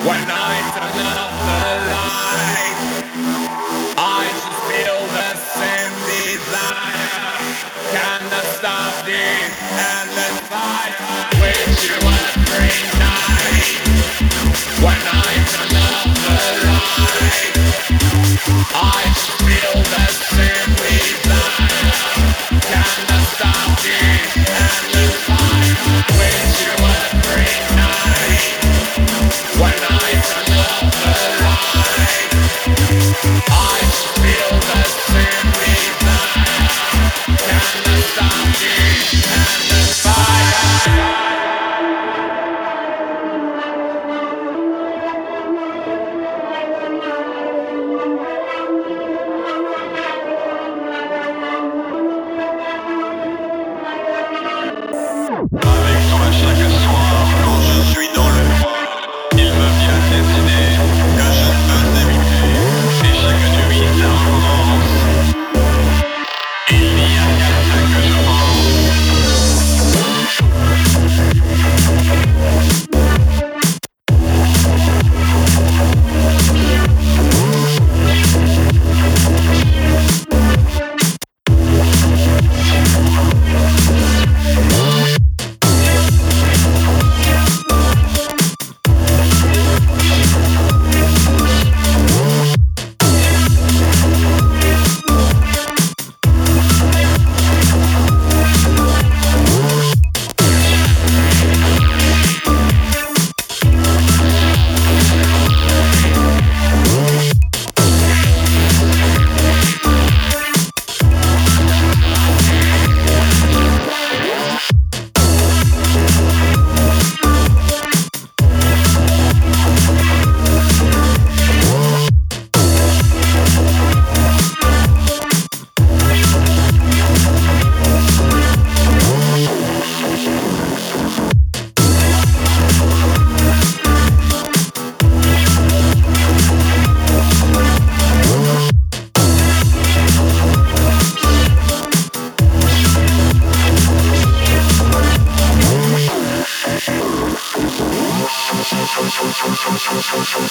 When I turn up the light, I just feel the same desire. Cannot stop the endless fire. Which you wanna bring night? When I turn up the light, I just feel the same desire. Cannot stop the endless fire. Which you wanna bring night? When I turn up the light, I feel the same desire. Can't stop it, can't